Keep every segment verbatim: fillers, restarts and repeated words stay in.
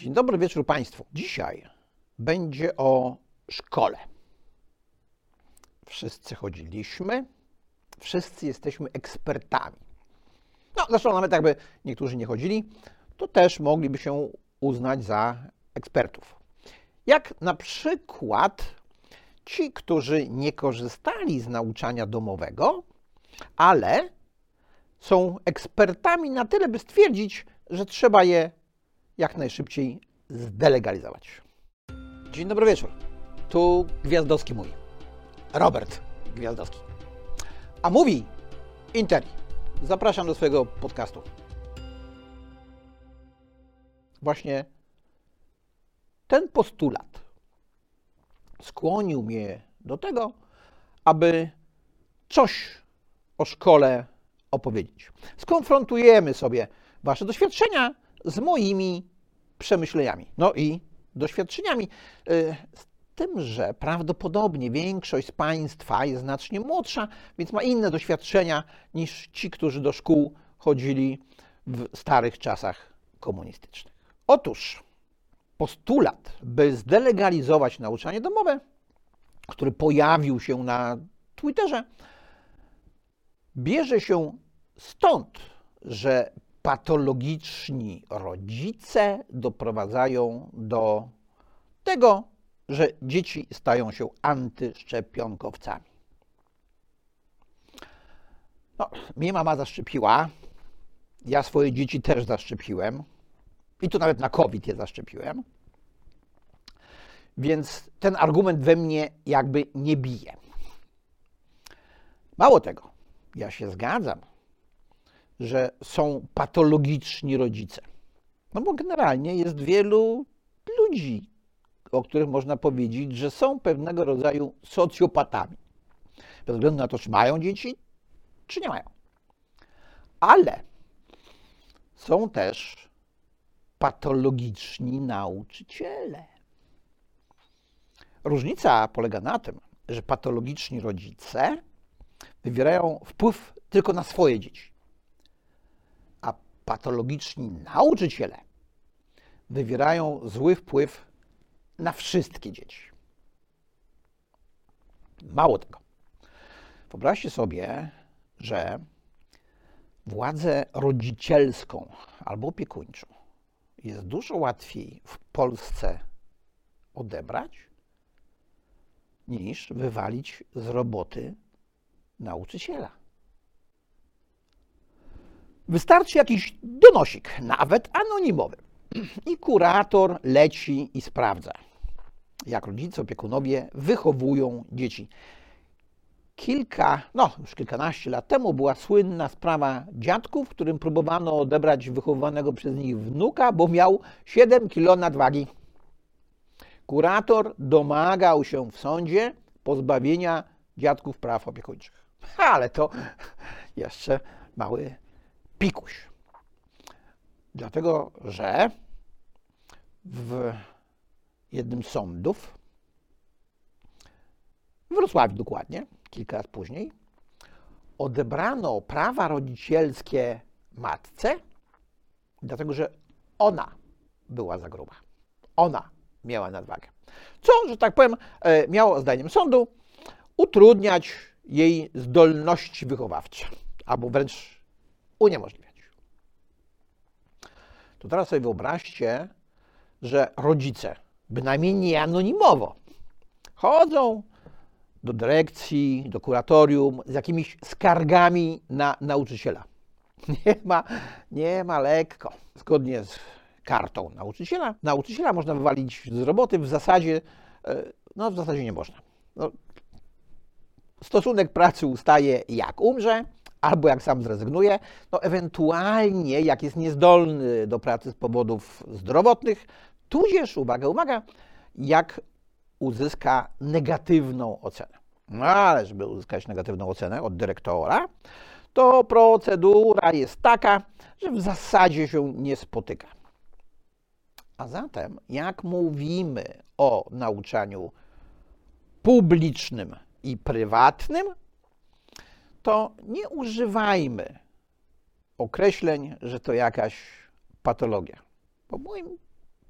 Dzień dobry wieczór Państwu. Dzisiaj będzie o szkole. Wszyscy chodziliśmy, wszyscy jesteśmy ekspertami. No, zresztą nawet jakby niektórzy nie chodzili, to też mogliby się uznać za ekspertów. Jak na przykład ci, którzy nie korzystali z nauczania domowego, ale są ekspertami na tyle, by stwierdzić, że trzeba je jak najszybciej zdelegalizować. Dzień dobry wieczór. Tu Gwiazdowski mówi. Robert Gwiazdowski. A mówi Interii. Zapraszam do swojego podcastu. Właśnie ten postulat skłonił mnie do tego, aby coś o szkole opowiedzieć. Skonfrontujemy sobie Wasze doświadczenia z moimi przemyśleniami, no i doświadczeniami, z tym, że prawdopodobnie większość z Państwa jest znacznie młodsza, więc ma inne doświadczenia niż ci, którzy do szkół chodzili w starych czasach komunistycznych. Otóż postulat, by zdelegalizować nauczanie domowe, który pojawił się na Twitterze, bierze się stąd, że patologiczni rodzice doprowadzają do tego, że dzieci stają się antyszczepionkowcami. No, mnie mama zaszczepiła, ja swoje dzieci też zaszczepiłem i to nawet na COVID je zaszczepiłem, więc ten argument we mnie jakby nie bije. Mało tego, ja się zgadzam, że są patologiczni rodzice. No bo generalnie jest wielu ludzi, o których można powiedzieć, że są pewnego rodzaju socjopatami. Bez względu na to, czy mają dzieci, czy nie mają. Ale są też patologiczni nauczyciele. Różnica polega na tym, że patologiczni rodzice wywierają wpływ tylko na swoje dzieci. Patologiczni nauczyciele wywierają zły wpływ na wszystkie dzieci. Mało tego. Wyobraźcie sobie, że władzę rodzicielską albo opiekuńczą jest dużo łatwiej w Polsce odebrać, niż wywalić z roboty nauczyciela. Wystarczy jakiś donosik, nawet anonimowy, i kurator leci i sprawdza, jak rodzice, opiekunowie wychowują dzieci. Kilka, no już kilkanaście lat temu była słynna sprawa dziadków, którym próbowano odebrać wychowywanego przez nich wnuka, bo miał siedem kilo nadwagi. Kurator domagał się w sądzie pozbawienia dziadków praw opiekuńczych. Ale to jeszcze mały pikuś. Dlatego, że w jednym z sądów, w Wrocławiu dokładnie, kilka lat później, odebrano prawa rodzicielskie matce, dlatego, że ona była za gruba. Ona miała nadwagę. Co, że tak powiem, miało zdaniem sądu utrudniać jej zdolności wychowawcze, albo wręcz uniemożliwiać. To teraz sobie wyobraźcie, że rodzice, bynajmniej nie anonimowo, chodzą do dyrekcji, do kuratorium z jakimiś skargami na nauczyciela. Nie ma, nie ma lekko. Zgodnie z kartą nauczyciela, nauczyciela można wywalić z roboty w zasadzie, no w zasadzie nie można. No, stosunek pracy ustaje jak umrze, albo jak sam zrezygnuje, no ewentualnie jak jest niezdolny do pracy z powodów zdrowotnych, tudzież, uwaga, uwaga, jak uzyska negatywną ocenę. No ale żeby uzyskać negatywną ocenę od dyrektora, to procedura jest taka, że w zasadzie się nie spotyka. A zatem, jak mówimy o nauczaniu publicznym i prywatnym, to nie używajmy określeń, że to jakaś patologia. Bo moim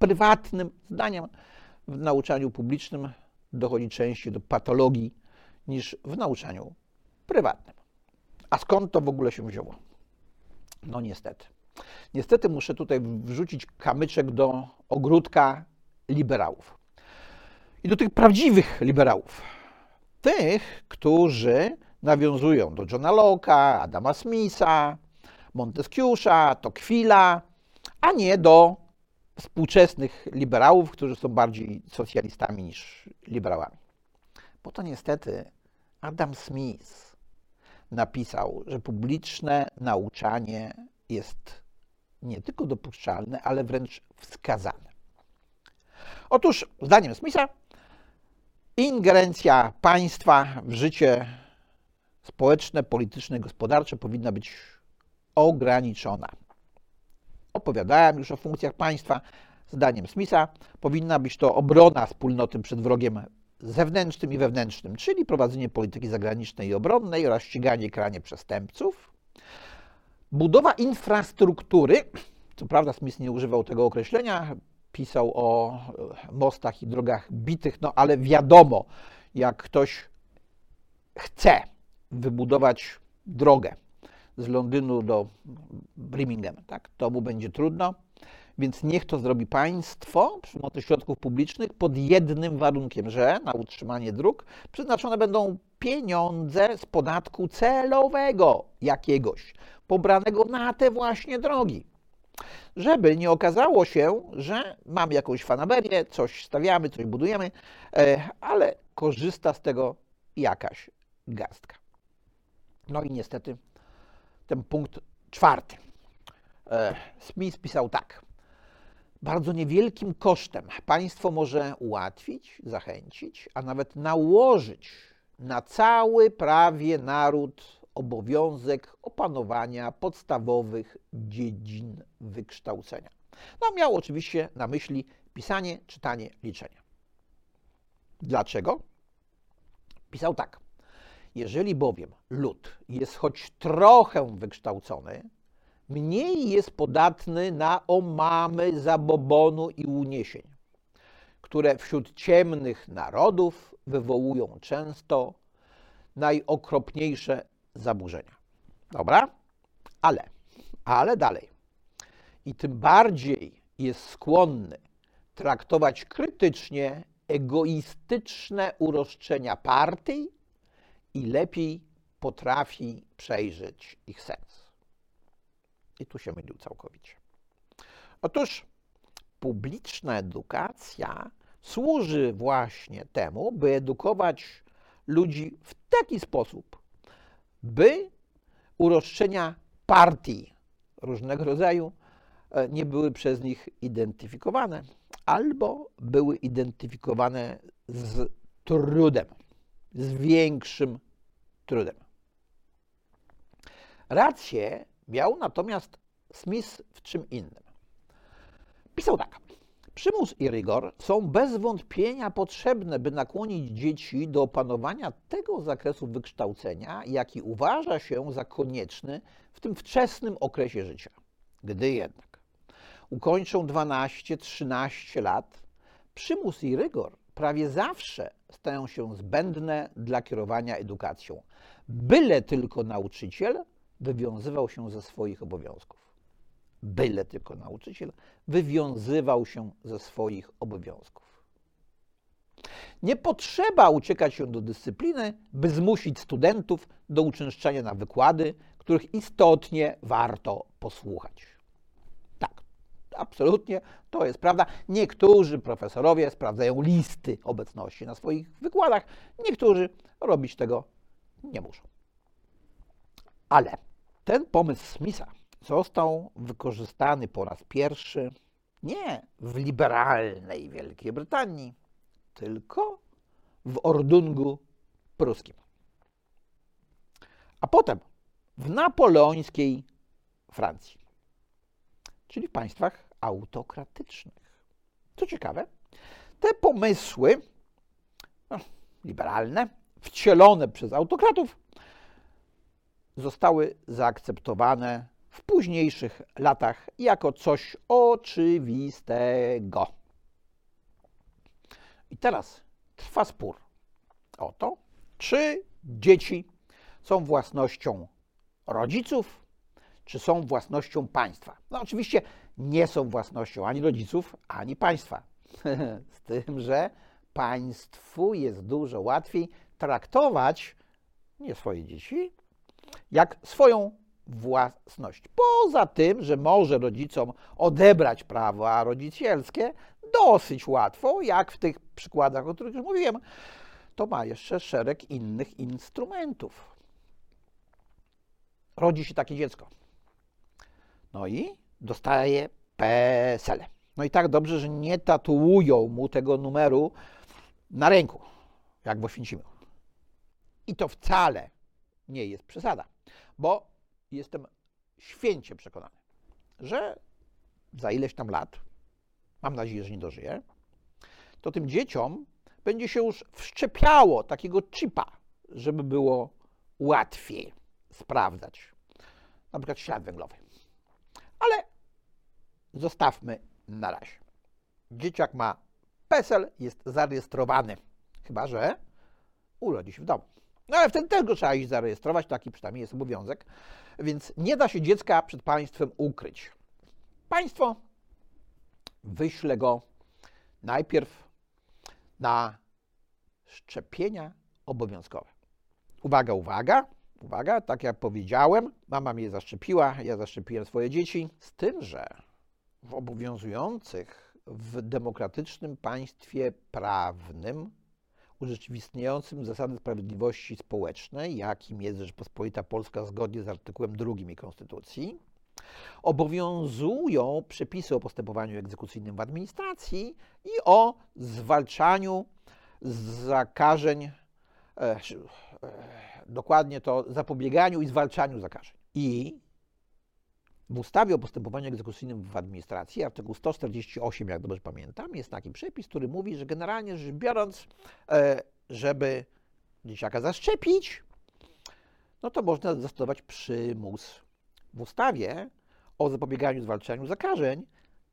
prywatnym zdaniem w nauczaniu publicznym dochodzi częściej do patologii niż w nauczaniu prywatnym. A skąd to w ogóle się wzięło? No niestety. Niestety muszę tutaj wrzucić kamyczek do ogródka liberałów. I do tych prawdziwych liberałów. Tych, którzy nawiązują do Johna Locke'a, Adama Smitha, Monteskiusza, Tocqueville'a, a nie do współczesnych liberałów, którzy są bardziej socjalistami niż liberałami. Bo to niestety Adam Smith napisał, że publiczne nauczanie jest nie tylko dopuszczalne, ale wręcz wskazane. Otóż, zdaniem Smitha, ingerencja państwa w życie społeczne, polityczne i gospodarcze powinna być ograniczona. Opowiadałem już o funkcjach państwa. Zdaniem Smitha powinna być to obrona wspólnoty przed wrogiem zewnętrznym i wewnętrznym, czyli prowadzenie polityki zagranicznej i obronnej oraz ściganie i karanie przestępców. Budowa infrastruktury, co prawda Smith nie używał tego określenia, pisał o mostach i drogach bitych, no ale wiadomo, jak ktoś chce wybudować drogę z Londynu do Birmingham, tak, to mu będzie trudno, więc niech to zrobi państwo przy pomocy środków publicznych pod jednym warunkiem, że na utrzymanie dróg przeznaczone będą pieniądze z podatku celowego jakiegoś, pobranego na te właśnie drogi. Żeby nie okazało się, że mamy jakąś fanaberię, coś stawiamy, coś budujemy, ale korzysta z tego jakaś garstka. No i niestety ten punkt czwarty. Smith pisał tak. Bardzo niewielkim kosztem państwo może ułatwić, zachęcić, a nawet nałożyć na cały prawie naród obowiązek opanowania podstawowych dziedzin wykształcenia. No miał oczywiście na myśli pisanie, czytanie, liczenie. Dlaczego? Pisał tak. Jeżeli bowiem lud jest choć trochę wykształcony, mniej jest podatny na omamy zabobonu i uniesień, które wśród ciemnych narodów wywołują często najokropniejsze zaburzenia. Dobra? Ale, ale dalej. I tym bardziej jest skłonny traktować krytycznie egoistyczne uroszczenia partii i lepiej potrafi przejrzeć ich sens. I tu się mylił całkowicie. Otóż publiczna edukacja służy właśnie temu, by edukować ludzi w taki sposób, by uroszczenia partii różnego rodzaju nie były przez nich identyfikowane albo były identyfikowane z trudem, z większym trudem. Rację miał natomiast Smith w czym innym. Pisał tak. Przymus i rygor są bez wątpienia potrzebne, by nakłonić dzieci do opanowania tego zakresu wykształcenia, jaki uważa się za konieczny w tym wczesnym okresie życia. Gdy jednak ukończą dwanaście-trzynaście lat, przymus i rygor prawie zawsze stają się zbędne dla kierowania edukacją, byle tylko nauczyciel wywiązywał się ze swoich obowiązków. Byle tylko nauczyciel wywiązywał się ze swoich obowiązków. Nie potrzeba uciekać się do dyscypliny, by zmusić studentów do uczęszczania na wykłady, których istotnie warto posłuchać. Tak, absolutnie, to jest prawda. Niektórzy profesorowie sprawdzają listy obecności na swoich wykładach, niektórzy robić tego nie muszą. Ale ten pomysł Smitha został wykorzystany po raz pierwszy nie w liberalnej Wielkiej Brytanii, tylko w Ordungu pruskim. A potem w napoleońskiej Francji, czyli w państwach autokratycznych. Co ciekawe, te pomysły no, liberalne, wcielone przez autokratów, zostały zaakceptowane w późniejszych latach jako coś oczywistego. I teraz trwa spór o to, czy dzieci są własnością rodziców, czy są własnością państwa. No oczywiście nie są własnością ani rodziców, ani państwa. Z tym, że państwu jest dużo łatwiej traktować nie swoje dzieci, jak swoją własność. Poza tym, że może rodzicom odebrać prawa rodzicielskie dosyć łatwo, jak w tych przykładach, o których już mówiłem, to ma jeszcze szereg innych instrumentów. Rodzi się takie dziecko, no i dostaje PESEL. No i tak dobrze, że nie tatuują mu tego numeru na ręku, jak w Oświęcimiu. I to wcale nie jest przesada, bo jestem święcie przekonany, że za ileś tam lat, mam nadzieję, że nie dożyję, to tym dzieciom będzie się już wszczepiało takiego chipa, żeby było łatwiej sprawdzać na przykład ślad węglowy. Ale zostawmy na razie. Dzieciak ma PESEL, jest zarejestrowany, chyba że urodzi się w domu. No ale wtedy też go trzeba iść zarejestrować, taki przynajmniej jest obowiązek, więc nie da się dziecka przed państwem ukryć. Państwo wyśle go najpierw na szczepienia obowiązkowe. Uwaga, uwaga, uwaga, tak jak powiedziałem, mama mnie zaszczepiła, ja zaszczepiłem swoje dzieci, z tym, że w obowiązujących w demokratycznym państwie prawnym urzeczywistniającym zasady sprawiedliwości społecznej, jakim jest Rzeczpospolita Polska zgodnie z artykułem drugim Konstytucji, obowiązują przepisy o postępowaniu egzekucyjnym w administracji i o zwalczaniu zakażeń, e, e, dokładnie to zapobieganiu i zwalczaniu zakażeń. I w ustawie o postępowaniu egzekucyjnym w administracji, artykuł sto czterdzieści osiem, jak dobrze pamiętam, jest taki przepis, który mówi, że generalnie rzecz biorąc, żeby dzieciaka zaszczepić, no to można zastosować przymus. W ustawie o zapobieganiu i zwalczaniu zakażeń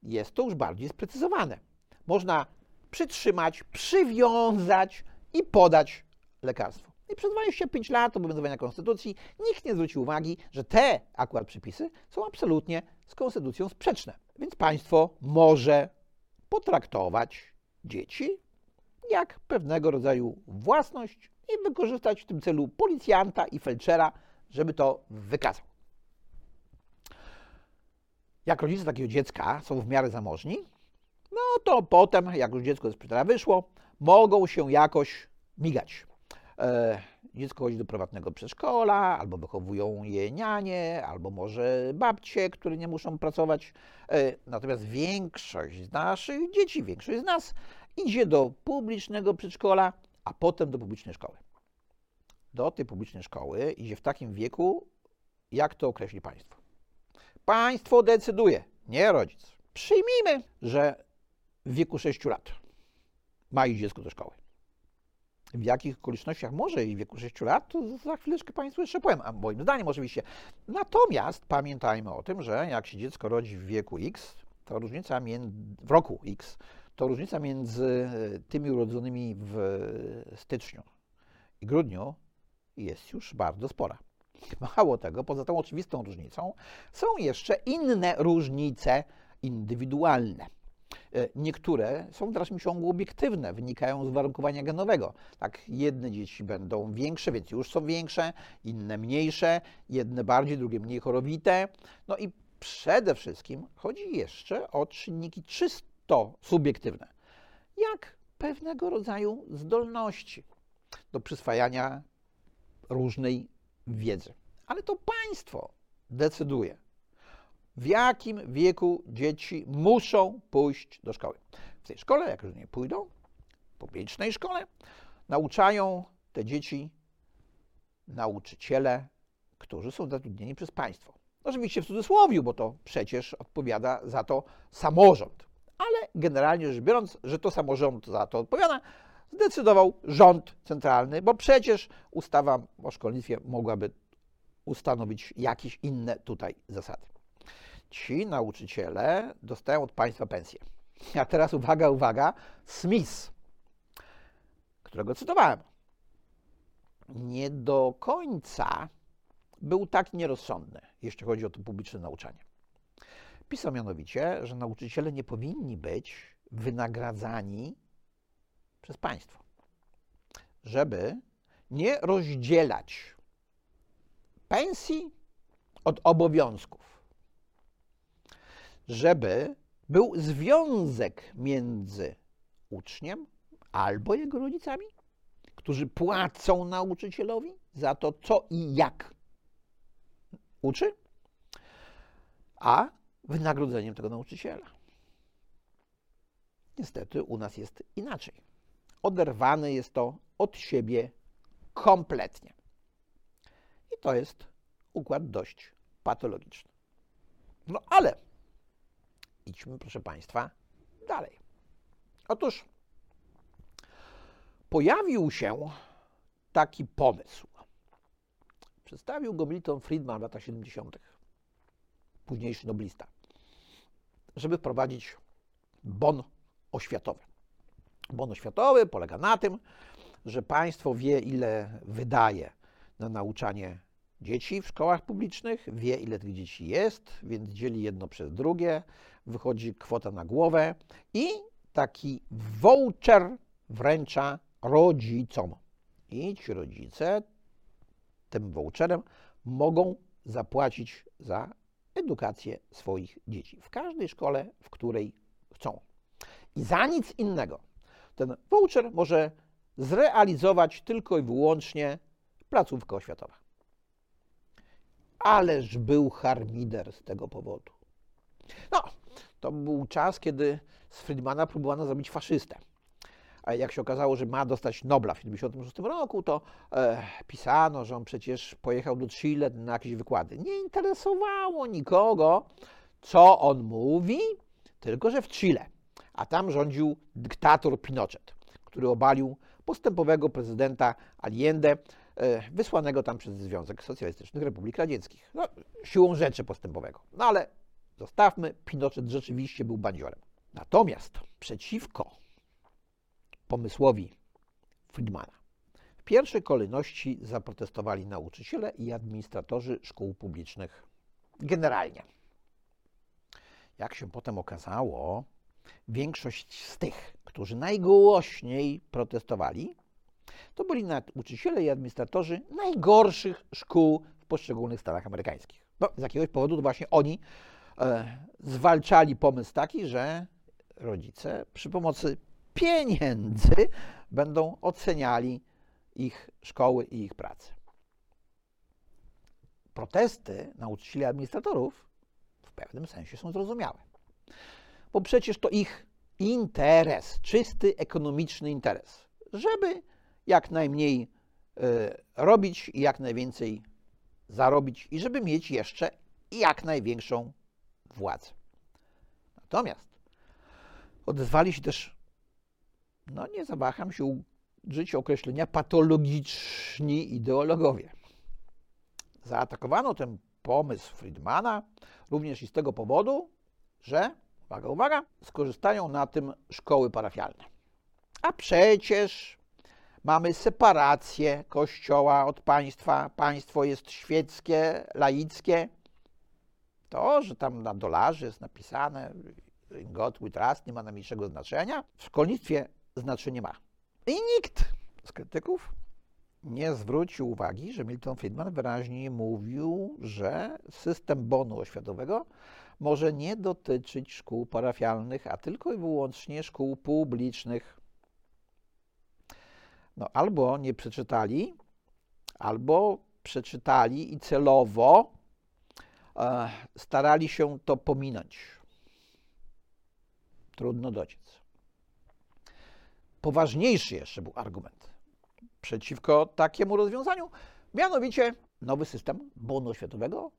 jest to już bardziej sprecyzowane. Można przytrzymać, przywiązać i podać lekarstwo. I przez dwadzieścia pięć lat obowiązywania konstytucji nikt nie zwrócił uwagi, że te akurat przepisy są absolutnie z konstytucją sprzeczne. Więc państwo może potraktować dzieci jak pewnego rodzaju własność i wykorzystać w tym celu policjanta i felczera, żeby to wykazał. Jak rodzice takiego dziecka są w miarę zamożni, no to potem, jak już dziecko z szpitala wyszło, mogą się jakoś migać. Dziecko chodzi do prywatnego przedszkola, albo wychowują je nianie, albo może babcie, które nie muszą pracować. Natomiast większość z naszych dzieci, większość z nas idzie do publicznego przedszkola, a potem do publicznej szkoły. Do tej publicznej szkoły idzie w takim wieku, jak to określi państwo. Państwo decyduje, nie rodzic. Przyjmijmy, że w wieku sześciu lat ma iść dziecko do szkoły. W jakich okolicznościach może i w wieku sześciu lat, to za chwileczkę państwu jeszcze powiem, a moim zdaniem oczywiście. Natomiast pamiętajmy o tym, że jak się dziecko rodzi w wieku X, to różnica między, w roku X, to różnica między tymi urodzonymi w styczniu i grudniu jest już bardzo spora. Mało tego, poza tą oczywistą różnicą są jeszcze inne różnice indywidualne. Niektóre są w dalszym ciągu obiektywne, wynikają z uwarunkowania genowego. Tak, jedne dzieci będą większe, więc już są większe, inne mniejsze, jedne bardziej, drugie mniej chorowite. No i przede wszystkim chodzi jeszcze o czynniki czysto subiektywne, jak pewnego rodzaju zdolności do przyswajania różnej wiedzy. Ale to państwo decyduje, w jakim wieku dzieci muszą pójść do szkoły. W tej szkole, jak już nie pójdą, w publicznej szkole, nauczają te dzieci nauczyciele, którzy są zatrudnieni przez państwo. Oczywiście w cudzysłowie, bo to przecież odpowiada za to samorząd. Ale generalnie rzecz biorąc, że to samorząd za to odpowiada, zdecydował rząd centralny, bo przecież ustawa o szkolnictwie mogłaby ustanowić jakieś inne tutaj zasady. Ci nauczyciele dostają od państwa pensję. A teraz uwaga, uwaga, Smith, którego cytowałem, nie do końca był tak nierozsądny, jeśli chodzi o to publiczne nauczanie. Pisał mianowicie, że nauczyciele nie powinni być wynagradzani przez państwo, żeby nie rozdzielać pensji od obowiązków, żeby był związek między uczniem albo jego rodzicami, którzy płacą nauczycielowi za to, co i jak uczy, a wynagrodzeniem tego nauczyciela. Niestety u nas jest inaczej. Oderwane jest to od siebie kompletnie. I to jest układ dość patologiczny. No ale idźmy, proszę Państwa, dalej. Otóż pojawił się taki pomysł. Przedstawił go Milton Friedman w latach siedemdziesiątych, późniejszy noblista, żeby wprowadzić bon oświatowy. Bon oświatowy polega na tym, że państwo wie, ile wydaje na nauczanie dzieci w szkołach publicznych, wie, ile tych dzieci jest, więc dzieli jedno przez drugie, wychodzi kwota na głowę i taki voucher wręcza rodzicom. I ci rodzice tym voucherem mogą zapłacić za edukację swoich dzieci w każdej szkole, w której chcą. I za nic innego ten voucher może zrealizować tylko i wyłącznie placówka oświatowa. Ależ był harmider z tego powodu. No, to był czas, kiedy z Friedmana próbowano zrobić faszystę. A jak się okazało, że ma dostać Nobla w tysiąc dziewięćset siedemdziesiątym szóstym roku, to e, pisano, że on przecież pojechał do Chile na jakieś wykłady. Nie interesowało nikogo, co on mówi, tylko że w Chile. A tam rządził dyktator Pinochet, który obalił postępowego prezydenta Allende, wysłanego tam przez Związek Socjalistycznych Republik Radzieckich. No, siłą rzeczy postępowego. No ale zostawmy, Pinochet rzeczywiście był bandziorem. Natomiast przeciwko pomysłowi Friedmana w pierwszej kolejności zaprotestowali nauczyciele i administratorzy szkół publicznych generalnie. Jak się potem okazało, większość z tych, którzy najgłośniej protestowali, to byli nauczyciele i administratorzy najgorszych szkół w poszczególnych stanach amerykańskich. No, z jakiegoś powodu to właśnie oni e, zwalczali pomysł taki, że rodzice przy pomocy pieniędzy będą oceniali ich szkoły i ich pracę. Protesty nauczycieli i administratorów w pewnym sensie są zrozumiałe, bo przecież to ich interes, czysty ekonomiczny interes, żeby jak najmniej y, robić i jak najwięcej zarobić i żeby mieć jeszcze jak największą władzę. Natomiast odezwali się też, no nie zawaham się użyć określenia, patologiczni ideologowie. Zaatakowano ten pomysł Friedmana również i z tego powodu, że, uwaga, uwaga, skorzystają na tym szkoły parafialne. A przecież mamy separację Kościoła od państwa, państwo jest świeckie, laickie. To, że tam na dolarze jest napisane God with us, nie ma najmniejszego znaczenia, w szkolnictwie znaczenia ma. I nikt z krytyków nie zwrócił uwagi, że Milton Friedman wyraźnie mówił, że system bonu oświatowego może nie dotyczyć szkół parafialnych, a tylko i wyłącznie szkół publicznych. No, albo nie przeczytali, albo przeczytali i celowo e, starali się to pominąć. Trudno dociec. Poważniejszy jeszcze był argument przeciwko takiemu rozwiązaniu. Mianowicie nowy system bonu oświatowego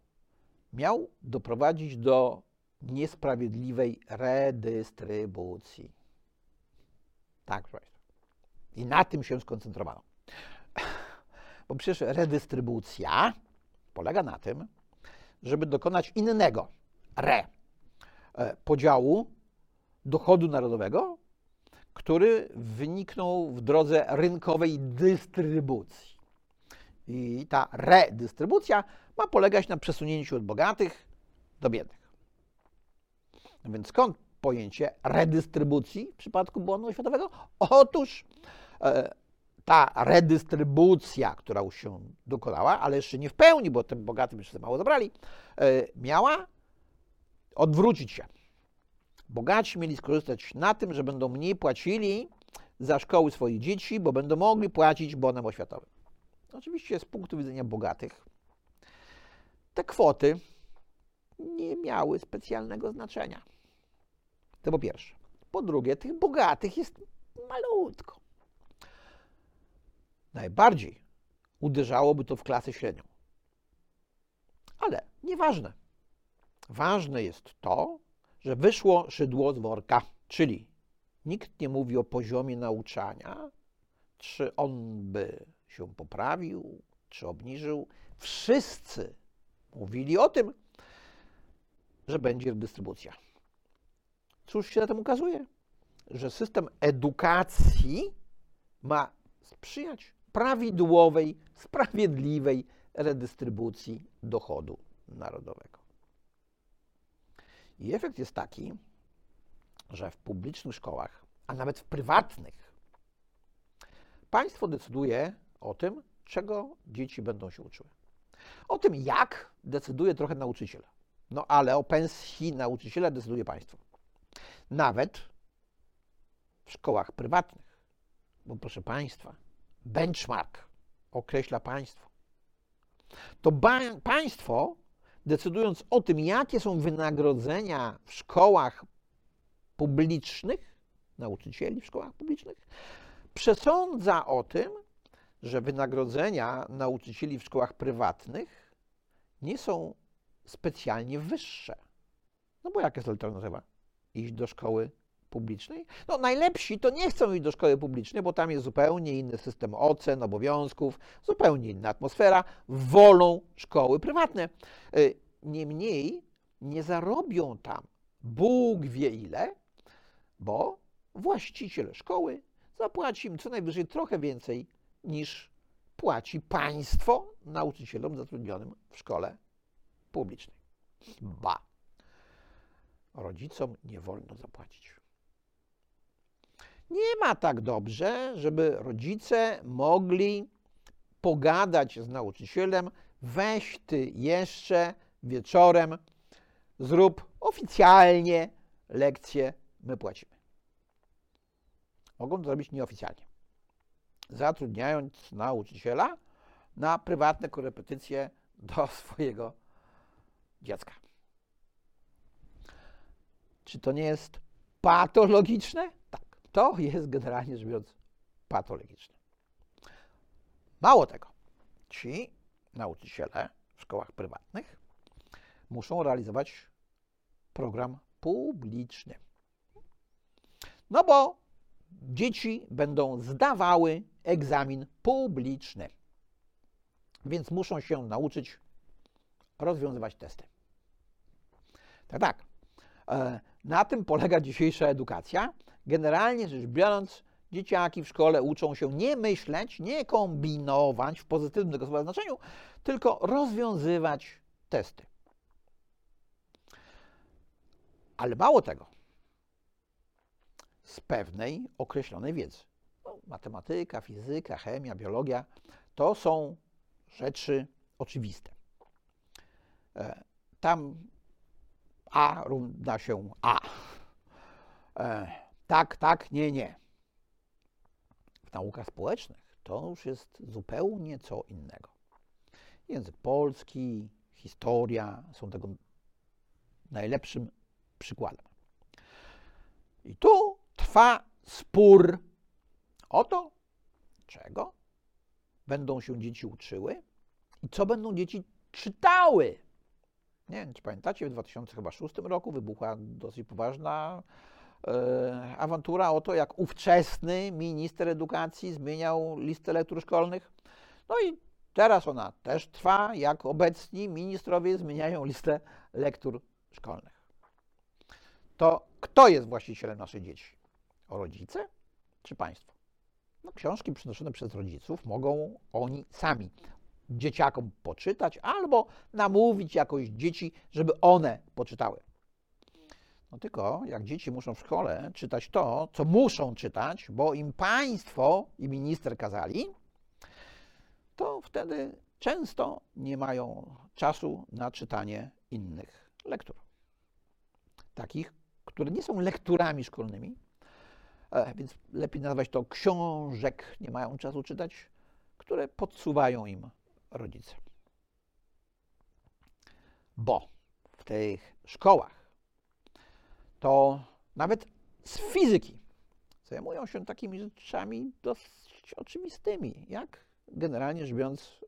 miał doprowadzić do niesprawiedliwej redystrybucji. Tak, proszę. I na tym się skoncentrowano. Bo przecież redystrybucja polega na tym, żeby dokonać innego re podziału dochodu narodowego, który wyniknął w drodze rynkowej dystrybucji. I ta redystrybucja ma polegać na przesunięciu od bogatych do biednych. No więc skąd pojęcie redystrybucji w przypadku błonu światowego? Otóż e, ta redystrybucja, która już się dokonała, ale jeszcze nie w pełni, bo tym bogatym jeszcze mało zabrali, e, miała odwrócić się. Bogaci mieli skorzystać na tym, że będą mniej płacili za szkoły swoich dzieci, bo będą mogli płacić bonem oświatowym. Oczywiście z punktu widzenia bogatych te kwoty nie miały specjalnego znaczenia. To po pierwsze. Po drugie, tych bogatych jest malutko. Najbardziej uderzałoby to w klasę średnią. Ale nieważne. Ważne jest to, że wyszło szydło z worka, czyli nikt nie mówi o poziomie nauczania, czy on by się poprawił, czy obniżył. Wszyscy mówili o tym, że będzie dystrybucja. Cóż się na tym ukazuje? Że system edukacji ma sprzyjać prawidłowej, sprawiedliwej redystrybucji dochodu narodowego. I efekt jest taki, że w publicznych szkołach, a nawet w prywatnych, państwo decyduje o tym, czego dzieci będą się uczyły. O tym, jak, decyduje trochę nauczyciel. No ale o pensji nauczyciela decyduje państwo. Nawet w szkołach prywatnych, bo proszę państwa, benchmark określa państwo. To ba- państwo, decydując o tym, jakie są wynagrodzenia w szkołach publicznych, nauczycieli w szkołach publicznych, przesądza o tym, że wynagrodzenia nauczycieli w szkołach prywatnych nie są specjalnie wyższe. No bo jaka jest alternatywa? Iść do szkoły publicznej? No najlepsi to nie chcą iść do szkoły publicznej, bo tam jest zupełnie inny system ocen, obowiązków, zupełnie inna atmosfera, wolą szkoły prywatne. Niemniej nie zarobią tam Bóg wie ile, bo właściciel szkoły zapłaci im co najwyżej trochę więcej niż płaci państwo nauczycielom zatrudnionym w szkole publicznej. Ba. Rodzicom nie wolno zapłacić. Nie ma tak dobrze, żeby rodzice mogli pogadać z nauczycielem, weź ty jeszcze wieczorem, zrób oficjalnie lekcję, my płacimy. Mogą to zrobić nieoficjalnie, zatrudniając nauczyciela na prywatne korepetycje do swojego dziecka. Czy to nie jest patologiczne? Tak, to jest generalnie rzecz biorąc patologiczne. Mało tego, ci nauczyciele w szkołach prywatnych muszą realizować program publiczny. No bo dzieci będą zdawały egzamin publiczny, więc muszą się nauczyć rozwiązywać testy. Tak, tak. Na tym polega dzisiejsza edukacja. Generalnie rzecz biorąc, dzieciaki w szkole uczą się nie myśleć, nie kombinować w pozytywnym tego słowa znaczeniu, tylko rozwiązywać testy. Ale mało tego, z pewnej określonej wiedzy. No, matematyka, fizyka, chemia, biologia to są rzeczy oczywiste. Tam A równa się A. E, tak, tak, nie, nie. W naukach społecznych to już jest zupełnie co innego. Język polski, historia są tego najlepszym przykładem. I tu trwa spór o to, czego będą się dzieci uczyły i co będą dzieci czytały. Nie wiem, czy pamiętacie, w dwa tysiące szóstym roku wybuchła dosyć poważna yy, awantura o to, jak ówczesny minister edukacji zmieniał listę lektur szkolnych. No i teraz ona też trwa, jak obecni ministrowie zmieniają listę lektur szkolnych. To kto jest właścicielem naszych dzieci? Rodzice czy państwo? No, książki przynoszone przez rodziców mogą oni sami dzieciakom poczytać albo namówić jakoś dzieci, żeby one poczytały. No tylko jak dzieci muszą w szkole czytać to, co muszą czytać, bo im państwo i minister kazali, to wtedy często nie mają czasu na czytanie innych lektur. Takich, które nie są lekturami szkolnymi, więc lepiej nazwać to książek, nie mają czasu czytać, które podsuwają im rodzice. Bo w tych szkołach to nawet z fizyki zajmują się takimi rzeczami dość oczywistymi, jak generalnie rzecz biorąc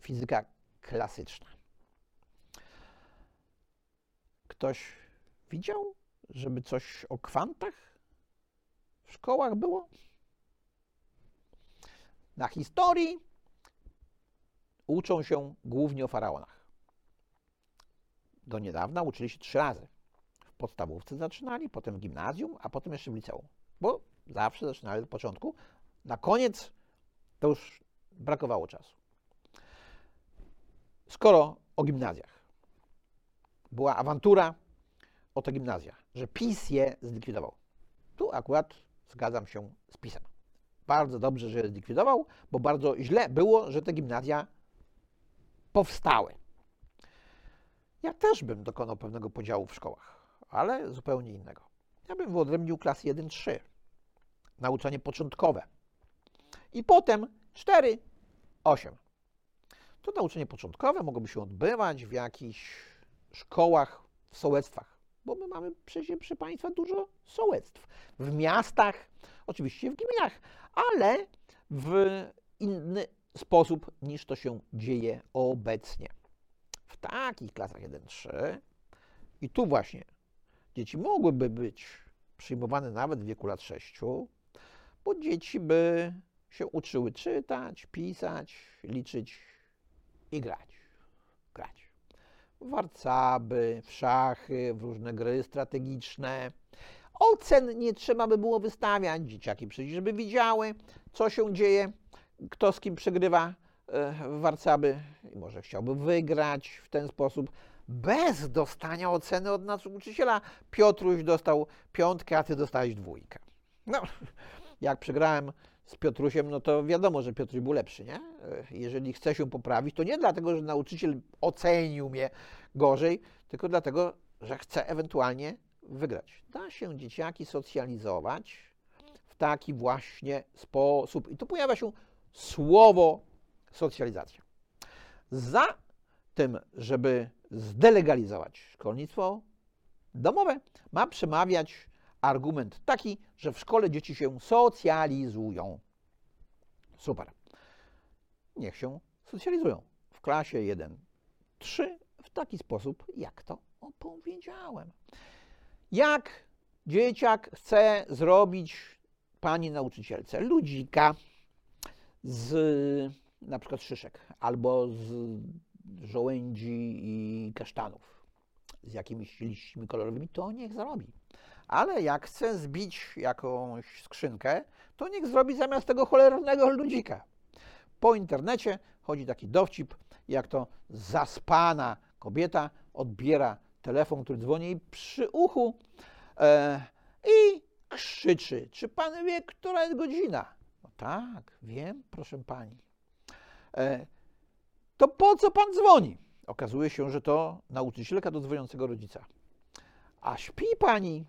fizyka klasyczna. Ktoś widział, żeby coś o kwantach w szkołach było? Na historii uczą się głównie o faraonach. Do niedawna uczyli się trzy razy. W podstawówce zaczynali, potem w gimnazjum, a potem jeszcze w liceum. Bo zawsze zaczynali od początku. Na koniec to już brakowało czasu. Skoro o gimnazjach. Była awantura o te gimnazja, że PiS je zlikwidował. Tu akurat zgadzam się z PiS-em. Bardzo dobrze, że je zlikwidował, bo bardzo źle było, że te gimnazja powstały. Ja też bym dokonał pewnego podziału w szkołach, ale zupełnie innego. Ja bym wyodrębnił klasy jeden trzy, nauczanie początkowe i potem cztery osiem. To nauczanie początkowe mogłoby się odbywać w jakichś szkołach, w sołectwach, bo my mamy przecież przy państwa dużo sołectw. W miastach, oczywiście w gminach, ale w inny sposób niż to się dzieje obecnie. W takich klasach jeden trzy i tu właśnie dzieci mogłyby być przyjmowane nawet w wieku lat sześciu, bo dzieci by się uczyły czytać, pisać, liczyć i grać. Grać. W warcaby, w szachy, w różne gry strategiczne. Ocen nie trzeba by było wystawiać. Dzieciaki przecież by widziały, co się dzieje, kto z kim przegrywa w warcaby i może chciałby wygrać w ten sposób. Bez dostania oceny od nas nauczyciela. Piotruś dostał piątkę, a ty dostałeś dwójkę. No, jak przegrałem z Piotrusiem, no to wiadomo, że Piotruś był lepszy, nie? Jeżeli chce się poprawić, to nie dlatego, że nauczyciel ocenił mnie gorzej, tylko dlatego, że chce ewentualnie wygrać. Da się dzieciaki socjalizować w taki właśnie sposób. I tu pojawia się słowo socjalizacja. Za tym, żeby zdelegalizować szkolnictwo domowe, ma przemawiać argument taki, że w szkole dzieci się socjalizują. Super. Niech się socjalizują. W klasie jeden trzy w taki sposób, jak to opowiedziałem. Jak dzieciak chce zrobić pani nauczycielce ludzika z na przykład szyszek albo z żołędzi i kasztanów z jakimiś liśćmi kolorowymi, to niech zrobi. Ale jak chce zbić jakąś skrzynkę, to niech zrobi zamiast tego cholernego ludzika. Po internecie chodzi taki dowcip, jak to zaspana kobieta odbiera telefon, który dzwoni jej przy uchu e, i krzyczy. Czy pan wie, która jest godzina? No tak, wiem, proszę pani. E, to po co pan dzwoni? Okazuje się, że to nauczycielka do dzwoniącego rodzica. A śpi pani?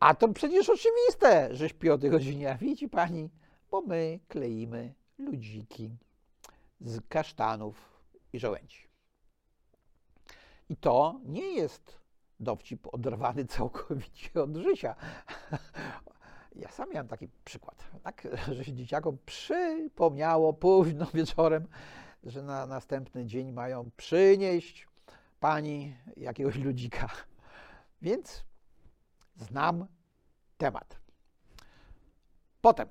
A to przecież oczywiste, że śpi o tej godzinie. Widzi pani, bo my kleimy ludziki z kasztanów i żołędzi. I to nie jest dowcip oderwany całkowicie od życia. Ja sam miałem taki przykład, tak, że się dzieciakom przypomniało późno wieczorem, że na następny dzień mają przynieść pani jakiegoś ludzika. Więc znam temat. Potem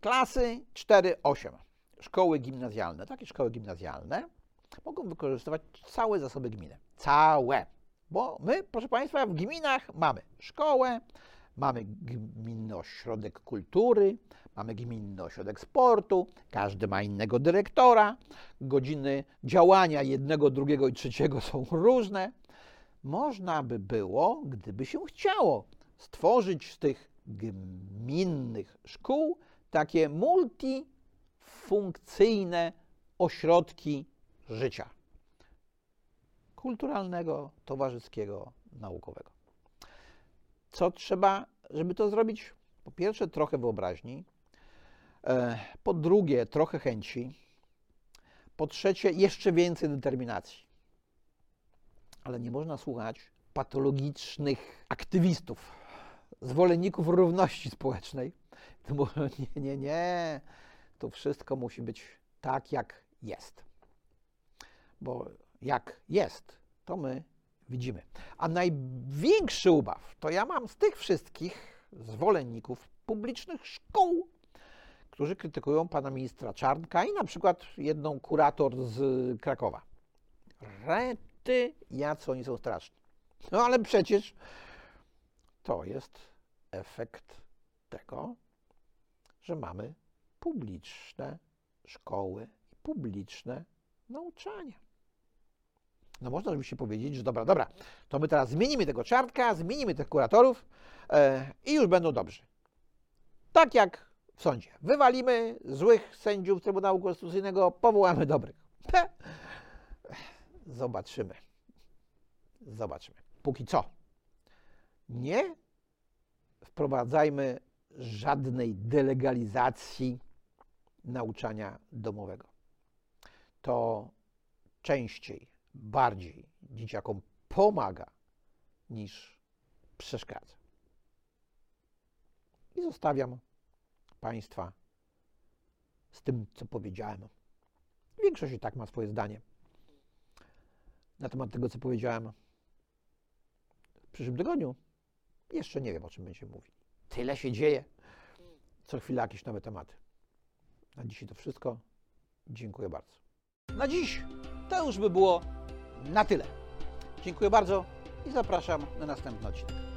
klasy cztery osiem, szkoły gimnazjalne. Takie szkoły gimnazjalne mogą wykorzystywać całe zasoby gminy. Całe. Bo my, proszę państwa, w gminach mamy szkołę, Mamy gminny ośrodek kultury, mamy gminny ośrodek sportu, każdy ma innego dyrektora, godziny działania jednego, drugiego i trzeciego są różne. Można by było, gdyby się chciało, stworzyć z tych gminnych szkół takie multifunkcyjne ośrodki życia kulturalnego, towarzyskiego, naukowego. Co trzeba, żeby to zrobić? Po pierwsze, trochę wyobraźni, po drugie, trochę chęci, po trzecie, jeszcze więcej determinacji. Ale nie można słuchać patologicznych aktywistów, zwolenników równości społecznej. Nie, nie, nie, to wszystko musi być tak, jak jest. Bo jak jest, to my widzimy. A największy ubaw to ja mam z tych wszystkich zwolenników publicznych szkół, którzy krytykują pana ministra Czarnka i na przykład jedną kurator z Krakowa. Rety, jacy oni są straszni. No ale przecież to jest efekt tego, że mamy publiczne szkoły i publiczne nauczanie. No można oczywiście powiedzieć, że dobra, dobra, to my teraz zmienimy tego Czarnka, zmienimy tych kuratorów yy, i już będą dobrzy. Tak jak w sądzie. Wywalimy złych sędziów Trybunału Konstytucyjnego, powołamy dobrych. Zobaczymy. Zobaczymy. Póki co nie wprowadzajmy żadnej delegalizacji nauczania domowego. To częściej, bardziej dzieciakom pomaga niż przeszkadza. I zostawiam Państwa z tym, co powiedziałem. Większość i tak ma swoje zdanie na temat tego, co powiedziałem. W przyszłym tygodniu jeszcze nie wiem, o czym będziemy mówili. Tyle się dzieje. Co chwila jakieś nowe tematy. Na dzisiaj to wszystko. Dziękuję bardzo. Na dziś to już by było na tyle. Dziękuję bardzo i zapraszam na następny odcinek.